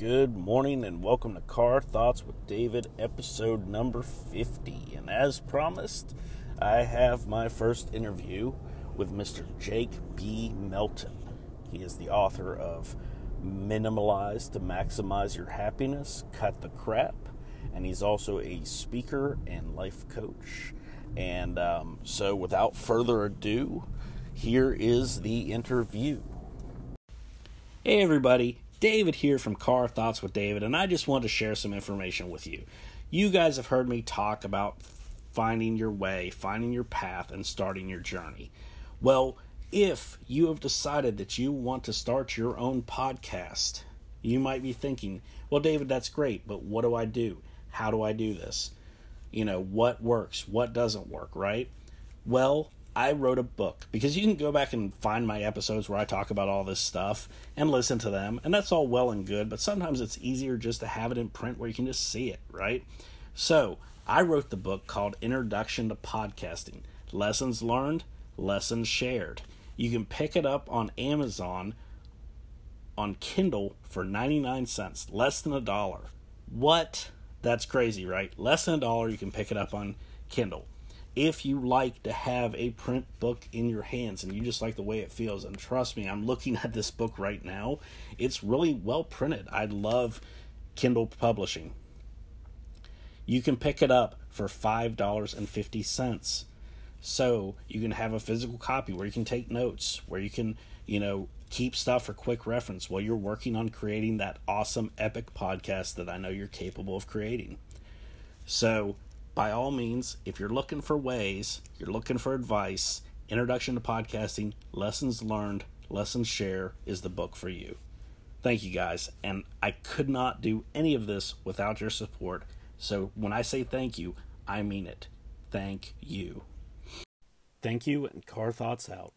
Good morning and welcome to Car Thoughts with David, episode number 50. And as promised, I have my first interview with Mr. Jake B. Melton. He is the author of Minimalize to Maximize Your Happiness, Cut the Crap, and he's also a speaker and life coach. And so without further ado, here is the interview. Hey everybody, David here from Car Thoughts with David, and I just want to share some information with you. You guys have heard me talk about finding your way, finding your path, and starting your journey. Well, if you have decided that you want to start your own podcast, you might be thinking, well, David, that's great, but what do I do? How do I do this? You know, what works? What doesn't work, right? Well, I wrote a book, because you can go back and find my episodes where I talk about all this stuff and listen to them, and that's all well and good, but sometimes it's easier just to have it in print where you can just see it, right? So I wrote the book called Introduction to Podcasting, Lessons Learned, Lessons Shared. You can pick it up on Amazon on Kindle for 99 cents, less than $1. What? That's crazy, right? Less than $1 you can pick it up on Kindle. If you like to have a print book in your hands and you just like the way it feels, and trust me, I'm looking at this book right now. It's really well printed. I love Kindle Publishing. You can pick it up for $5.50. So you can have a physical copy where you can take notes, where you can, you know, keep stuff for quick reference while you're working on creating that awesome epic podcast that I know you're capable of creating. So by all means, if you're looking for ways, you're looking for advice, Introduction to Podcasting, Lessons Learned, Lessons Shared is the book for you. Thank you guys. And I could not do any of this without your support. So when I say thank you, I mean it. Thank you. Thank you, and Car Thoughts out.